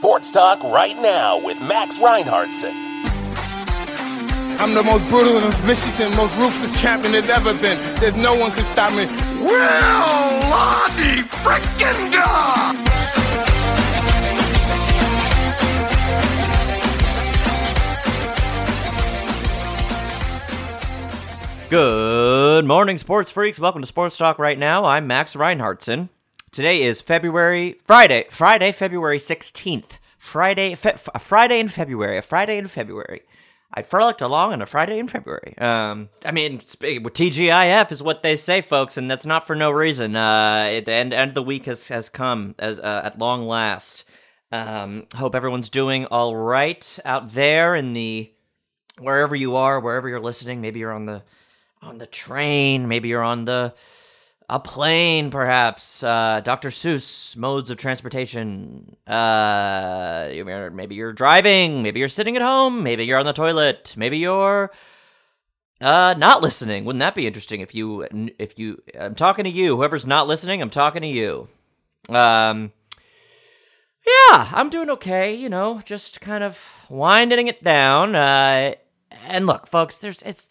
Sports Talk right now with Max Reinhardtsen. I'm the most brutal and Michigan, most ruthless champion there's ever been. There's no one can stop me. Will Lottie freaking God! Good morning, sports freaks. Welcome to Sports Talk right now. I'm Max Reinhardtsen. Today is February 16th. A Friday in February. I frolicked along on a Friday in February. TGIF is what they say, folks, and that's not for no reason. The end of the week has come as at long last. Hope everyone's doing all right out there in the wherever you are, wherever you're listening. Maybe you're on the train, maybe you're on a plane, perhaps. Dr. Seuss, modes of transportation. Maybe you're driving, maybe you're sitting at home, maybe you're on the toilet, maybe you're not listening. Wouldn't that be interesting if you I'm talking to you, whoever's not listening, I'm talking to you. Yeah, I'm doing okay, just kind of winding it down. And look, folks, it's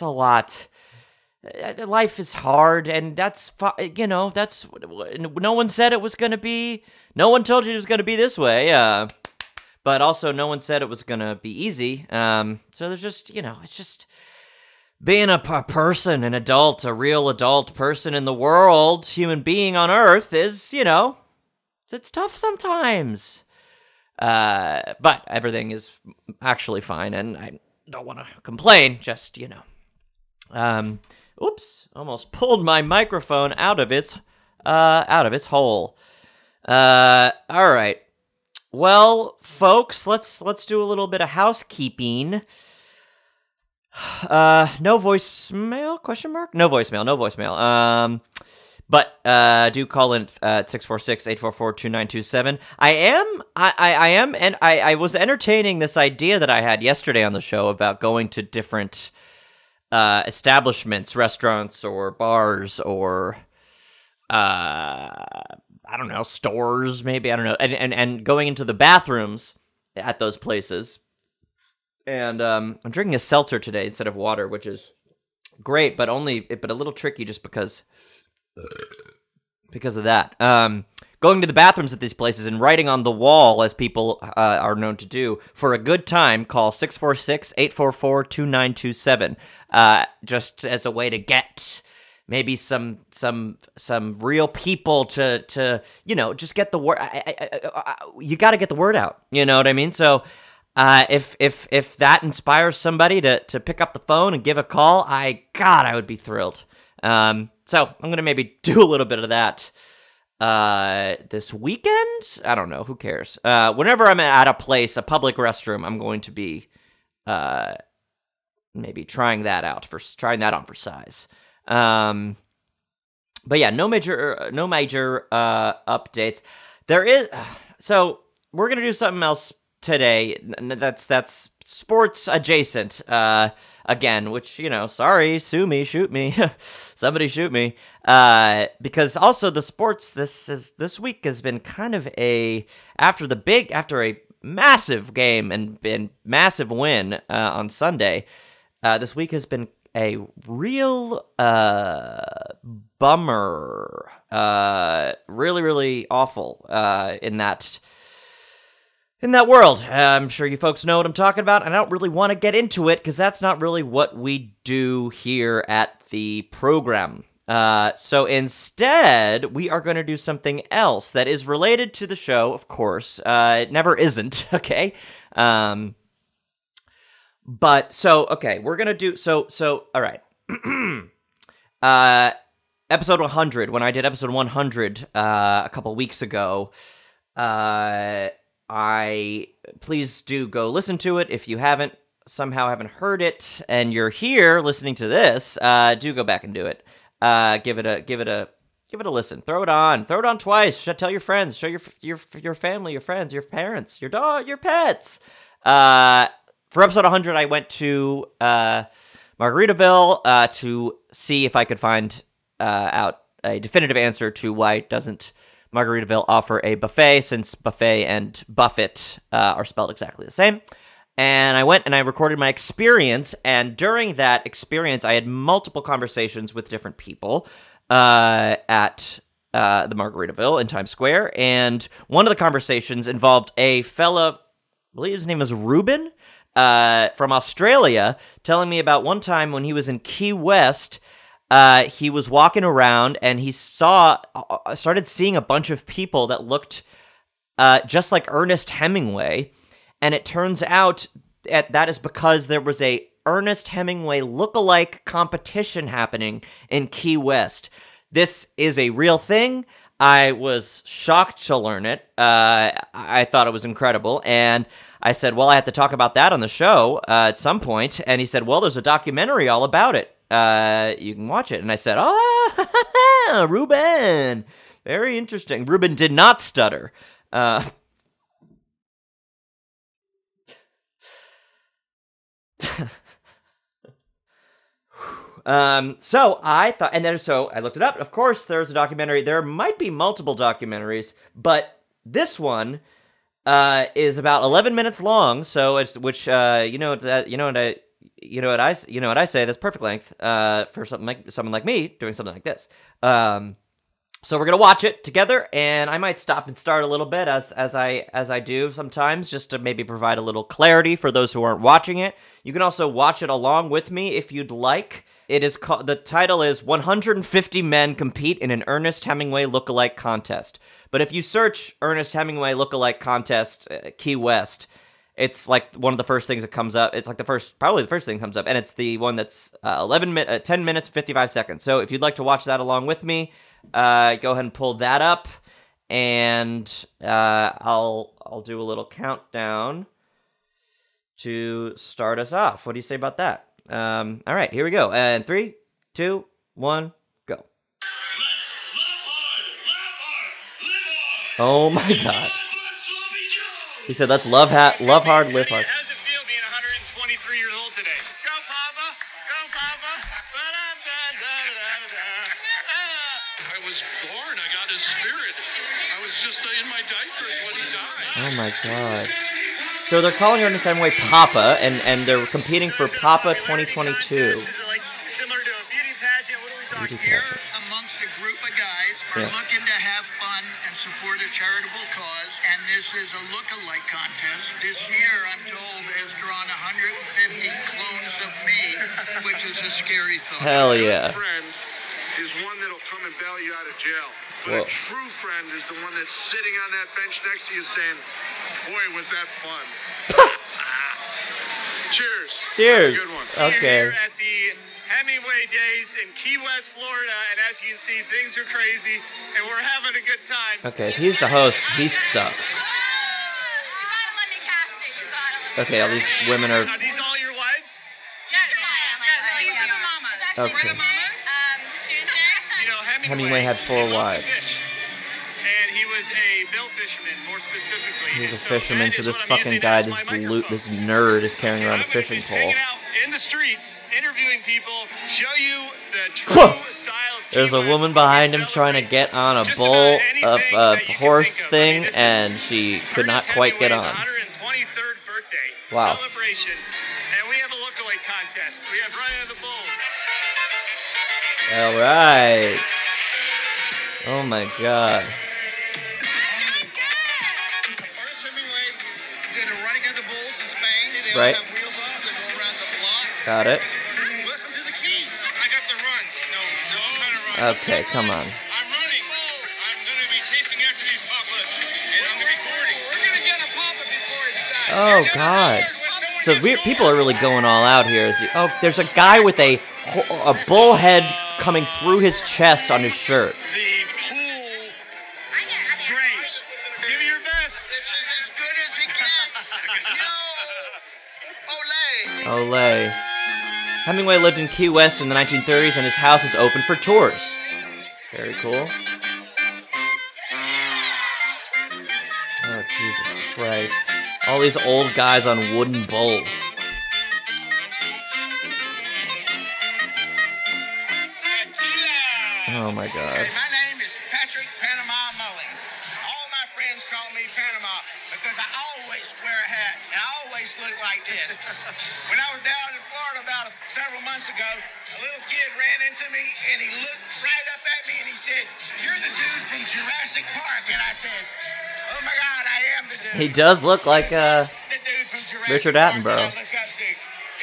a lot. Life is hard, and that's that's no one said it was going to be. No one told you it was going to be this way. But also, no one said it was going to be easy. So there's just it's just being a person, an adult, a real adult person in the world, human being on Earth is it's tough sometimes. But everything is actually fine, and I don't want to complain, just, oops, almost pulled my microphone out of its hole. All right. Well, folks, let's do a little bit of housekeeping. No voicemail, No voicemail. But do call in at 646-844-2927. I was entertaining this idea that I had yesterday on the show about going to different establishments, restaurants or bars or stores maybe, and going into the bathrooms at those places. And I'm drinking a seltzer today instead of water, which is great, but a little tricky just because of that. Going to the bathrooms at these places and writing on the wall, as people are known to do, for a good time, call 646-844-2927, just as a way to get maybe some real people to just get the word. You got to get the word out, you know what I mean? So if that inspires somebody to pick up the phone and give a call, I would be thrilled. So I'm going to maybe do a little bit of that this weekend. I don't know. Who cares? Whenever I'm at a place, a public restroom, I'm going to be maybe trying that on for size. But yeah, no major updates. There is. So we're going to do something else today that's sports adjacent again, which sorry, sue me, shoot me, somebody shoot me, because also the sports this week has been kind of after a massive game and massive win on Sunday. This week has been a real bummer, really, really awful in that world. I'm sure you folks know what I'm talking about, and I don't really want to get into it because that's not really what we do here at the program. So instead, we are going to do something else that is related to the show, of course. It never isn't, okay? We're going to do... So, all right. Episode 100, when I did episode 100 a couple weeks ago... I please do go listen to it if you haven't heard it, and you're here listening to this. Do go back and do it. Give it a listen. Throw it on twice. Tell your friends. Show your family, your friends, your parents, your dog, your pets. For episode 100, I went to Margaritaville to see if I could find out a definitive answer to why it doesn't. Margaritaville offer a buffet, since buffet and buffet are spelled exactly the same. And I went and I recorded my experience, and during that experience, I had multiple conversations with different people at the Margaritaville in Times Square, and one of the conversations involved a fella, I believe his name was Ruben, from Australia, telling me about one time when he was in Key West. He was walking around and he started seeing a bunch of people that looked just like Ernest Hemingway, and it turns out that is because there was a Ernest Hemingway lookalike competition happening in Key West. This is a real thing. I was shocked to learn it. I thought it was incredible, and I said, well, I have to talk about that on the show at some point, and he said, well, there's a documentary all about it. You can watch it. And I said, oh, Ruben, very interesting. Ruben did not stutter. So I thought, and then so I looked it up. Of course, there's a documentary. There might be multiple documentaries, but this one is about 11 minutes long. So it's you know what I say. That's perfect length for someone like me doing something like this. So we're gonna watch it together, and I might stop and start a little bit as I do sometimes, just to maybe provide a little clarity for those who aren't watching it. You can also watch it along with me if you'd like. It is called, the title is 150 Men Compete in an Ernest Hemingway Lookalike Contest. But if you search Ernest Hemingway Lookalike Contest Key West, it's like one of the first things that comes up. It's like probably the first thing that comes up, and it's the one that's 10 minutes, 55 seconds. So if you'd like to watch that along with me, go ahead and pull that up, and I'll do a little countdown to start us off. What do you say about that? All right, here we go. And 3, 2, 1, go. Let's live hard, live hard, live hard. Oh my God. He said, let's love hard, live hard. How does it feel being 123 years old today? Go, Papa. Go, Papa. I was born. I got his spirit. I was just in my diapers when he died. Oh, my God. So they're calling her in the same way Papa, and they're competing for Papa 2022. Similar to a beauty pageant. What are we talking about? Here amongst a group of guys are looking to have fun and support a charitable cause. And this is a look-alike contest. This year, I'm told, has drawn 150 clones of me, which is a scary thought. Hell yeah. A true friend is one that'll come and bail you out of jail. But whoa. A true friend is the one that's sitting on that bench next to you saying, boy, was that fun. Cheers. Cheers. Good one. Okay. We're here at the Hemingway Days in Key West, Florida, and as you can see, things are crazy, and we're having a good time. Okay, if he's the host, he sucks. You gotta let me cast it. You gotta let me. Okay, all these women are. Are these all your wives? Yes. Yes, these are the mamas. Okay. We're the mamas. Tuesday. You know, Hemingway had 4 wives. Fish, and he was a bill fisherman, more specifically. He was a fisherman, so this fucking guy, this nerd, is carrying around a fishing pole. In the streets, interviewing people, show you the true style of. There's a woman behind him trying to get on a bowl of a horse thing, and she could not quite get on. 123rd birthday celebration, and we have a lookalike contest. We have running of the bulls. All right. Oh my God. Ernest Hemingway did a running of the bulls in Spain. Right. Got it. Listen to the keys. I got the runs. No, I'm trying to run. Okay, come on. I'm running. I'm going to be chasing after these papas, and I'm recording. We're going to get a papa before it's done. Oh, God. So people are really going all out here. Oh, there's a guy with a bull head coming through his chest on his shirt. The pool drinks. Give me your best. This is as good as it gets. No. Olé. Olé. Hemingway lived in Key West in the 1930s, and his house is open for tours. Very cool. Oh, Jesus Christ. All these old guys on wooden bowls. Oh, my God. My name is Patrick Panama Mullins. call me Panama because I always wear a hat and I always look like this. When I was down in Florida about several months ago, a little kid ran into me and he looked right up at me and he said, "You're the dude from Jurassic Park." And I said, "Oh my God, I am the dude." He does look like the dude from Jurassic Richard Attenborough. Park that I look up to.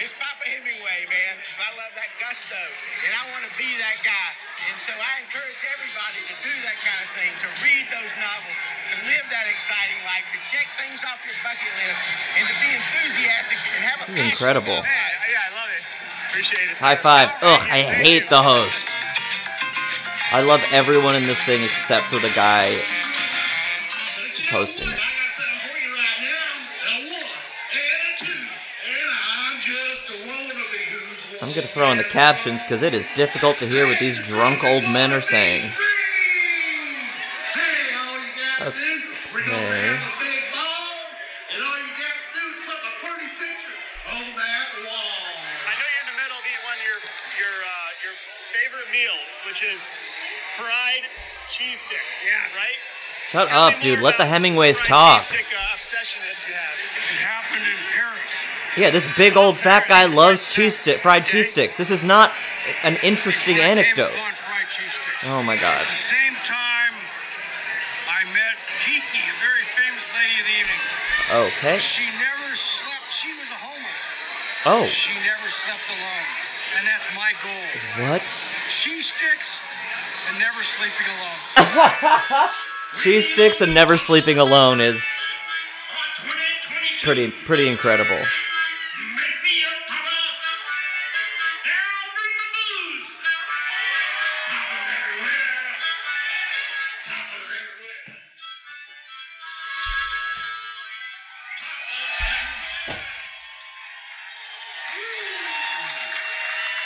It's Papa Hemingway, man. I love that gusto and I want to be that guy. And so I encourage everybody to do that kind of thing, to read those novels, to live that exciting life, to check things off your bucket list, and to be enthusiastic and have a passion. Incredible. Yeah, I love it. Appreciate it. High five. Ugh, I hate the host. I love everyone in this thing except for the guy posting it. I'm going to throw in the captions because it is difficult to hear what these drunk old men are saying. Okay. I know you're in the middle of eating one of your favorite meals, which is fried cheese sticks. Yeah, right? Shut up, dude. Let the Hemingways talk. Obsession that you have. It happened in Paris. Yeah, this big old fat guy loves fried cheese sticks. This is not an interesting anecdote. Oh my God. At the same time, I met Kiki, a very famous lady of the evening. Okay. She never slept. She was a homeless. Oh. She never slept alone, and that's my goal. What? Cheese sticks and never sleeping alone. Cheese sticks and never sleeping alone is pretty incredible.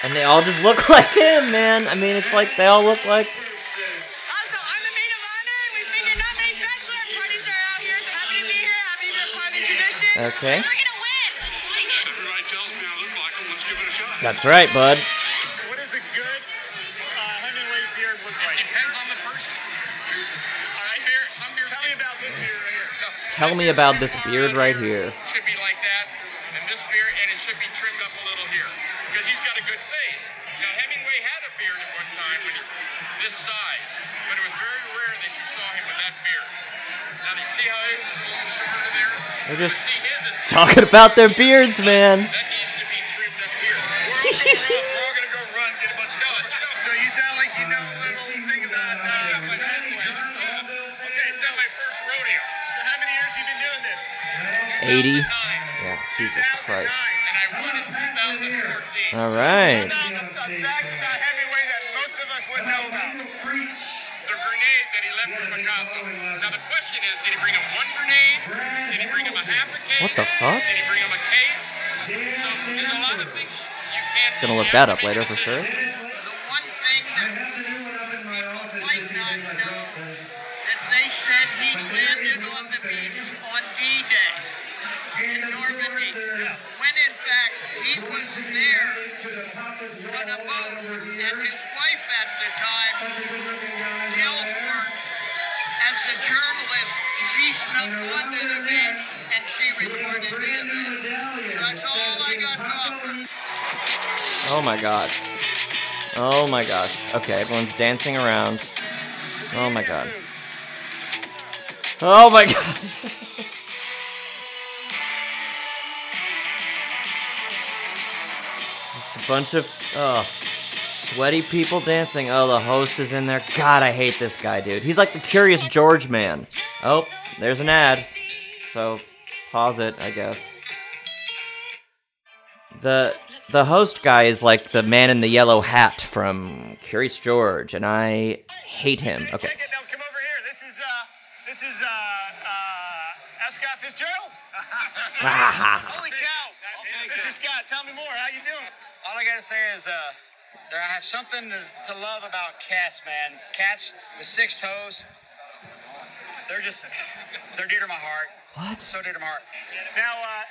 And they all just look like him, man. I mean, it's like they all look like... Also, I'm the maid of honor, and we figured not many bachelor parties are out here. Happy to be here, happy to be a part of the tradition. Okay. We're gonna win! That's right, bud. What does a good Hemingway beer look like? It depends on the person. All right, beer. Some beer. Tell me about this beer right here. No. Tell me about this beard right here. Should be like that, and this beer, and it should be trimmed up a little here. Because he's got a good face. Now, Hemingway had a beard at one time when he was this size, but it was very rare that you saw him with that beard. Now, do you see how his is a little shorter there? They're just talking about their beards, man. That needs to be trimmed up here. We're all going to go run and get a bunch of guns. So you sound like you know a little thing about my Hemingway. Okay, it's not my first rodeo. So how many years have you been doing this? 80. Yeah, Jesus Christ. All right. What the fuck? Gonna look that up later for sure. Oh my God. Oh my gosh. Okay, everyone's dancing around. Oh my God. Oh my God. A bunch of sweaty people dancing. Oh, the host is in there. God, I hate this guy, dude. He's like the Curious George man. Oh, there's an ad. So pause it, I guess. The host guy is like the man in the yellow hat from Curious George, and I hate him. Okay. Now come over here. This is F. Scott Fitzgerald. Holy cow! Mr. Scott, tell me more. How you doing? All I gotta say is that I have something to love about cats, man. Cats with six toes. They're dear to my heart. What? So dear to my heart.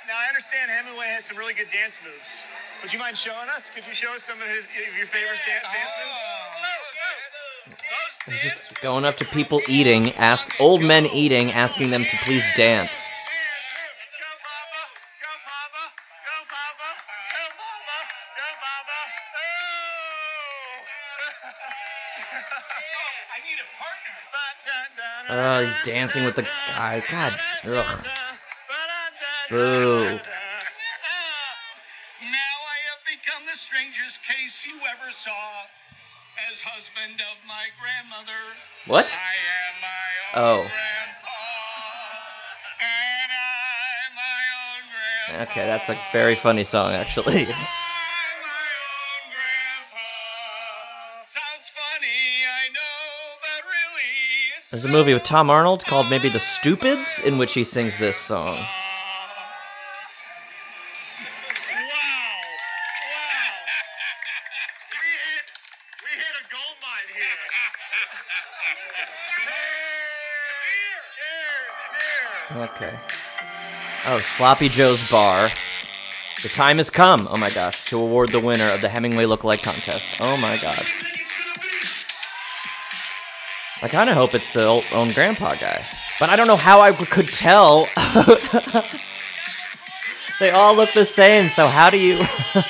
Now, I understand Hemingway had some really good dance moves. Would you mind showing us? Could you show us some of your favorite dance moves? Hello. Host Just going up to people eating, old men eating, asking them to please dance. Oh, he's dancing with the guy. God, ugh. Boo. Now I have become the strangest case you ever saw as husband of my grandmother. What? I am my own grandpa. And I'm my own grandpa. Okay, that's a very funny song, actually. I'm my own grandpa. Sounds funny, I know, but really... There's a movie with Tom Arnold called maybe The Stupids, in which he sings this song. Okay. Oh, Sloppy Joe's Bar. The time has come, oh my gosh, to award the winner of the Hemingway Lookalike Contest. Oh my god. I kind of hope it's the own grandpa guy. But I don't know how I could tell. They all look the same, so how do you... in the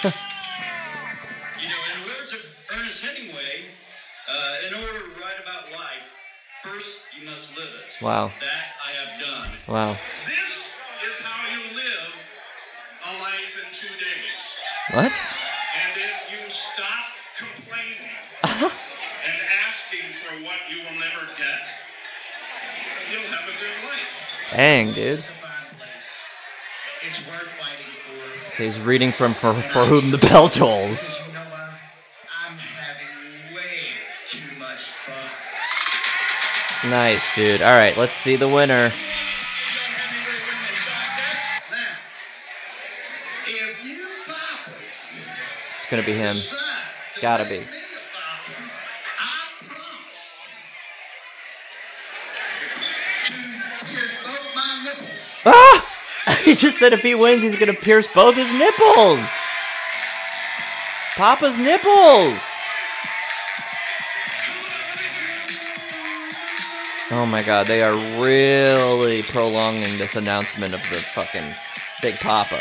words of Ernest Hemingway, in order to write about life, first you must live it. Wow. Wow. This is how you live a life in 2 days. What? And if you stop complaining and asking for what you will never get, you'll have a good life. Dang, dude. It's worth fighting for. He's reading from For Whom the Bell Tolls. I'm having way too much fun. Nice, dude. All right, let's see the winner. Gonna be him. Gotta be. Ah! He just said if he wins, he's gonna pierce both his nipples. Papa's nipples. Oh my god, they are really prolonging this announcement of the fucking Big Papa.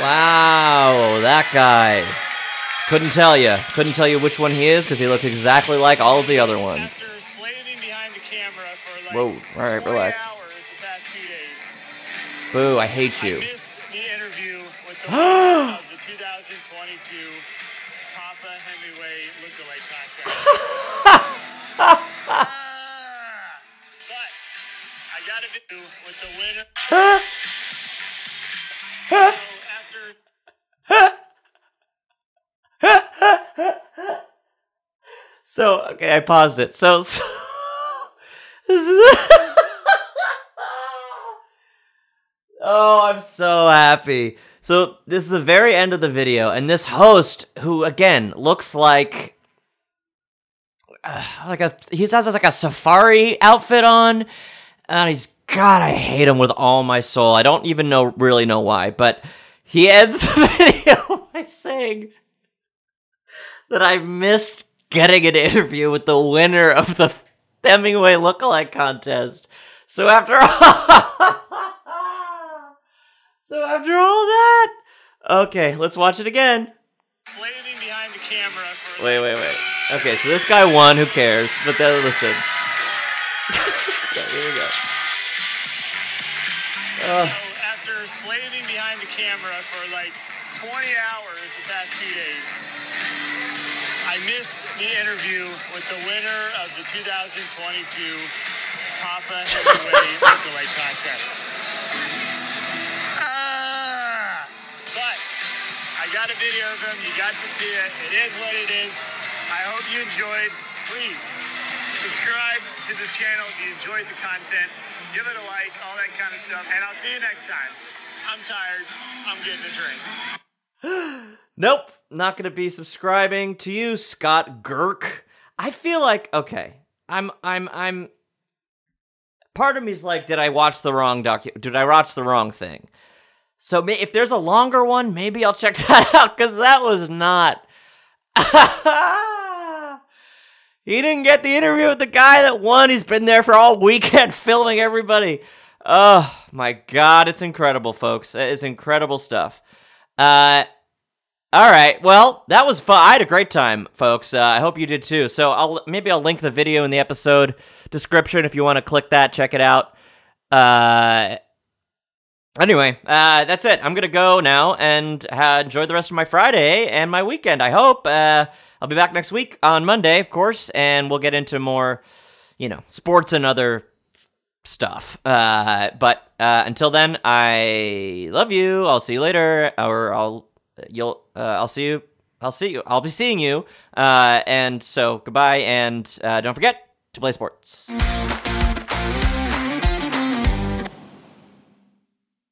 Wow, that guy. Couldn't tell you which one he is because he looks exactly like all of the other ones. After slaving behind the camera for like whoa, all right, relax. Hours the past 2 days. Boo, I hate you. I missed the interview with the winner of the 2022 Papa Hemingway Lookalike Contest. But I got a video with the winner. So, okay, I paused it. So oh, I'm so happy. So, this is the very end of the video, and this host, who, again, looks he has like a safari outfit on, and he's, God, I hate him with all my soul. I don't even really know why, but he ends the video by saying that I missed getting an interview with the winner of the Hemingway Lookalike Contest. So after all that, okay, let's watch it again. Slaving behind the camera. Wait. Okay, so this guy won. Who cares? But then listen. Okay, here we go. So after slaving behind the camera for like 20 hours the past 2 days. I missed the interview with the winner of the 2022 Papa Hemingway Lookalike Contest. But I got a video of him. You got to see it. It is what it is. I hope you enjoyed. Please subscribe to this channel if you enjoyed the content. Give it a like, all that kind of stuff. And I'll see you next time. I'm tired. I'm getting a drink. Nope, not gonna be subscribing to you, Scott Gurk. I feel like okay. I'm. Part of me's like, did I watch the wrong thing? So if there's a longer one, maybe I'll check that out, because that was not... He didn't get the interview with the guy that won. He's been there for all weekend filming everybody. Oh, my God. It's incredible, folks. It's incredible stuff. All right. Well, that was fun. I had a great time, folks. I hope you did, too. So I'll link the video in the episode description if you want to click that. Check it out. Anyway, that's it. I'm going to go now and enjoy the rest of my Friday and my weekend, I hope. I'll be back next week on Monday, of course, and we'll get into more, sports and other stuff. But until then, I love you. I'll see you later, or I'll see you. I'll see you. I'll be seeing you. And so goodbye, and don't forget to play sports.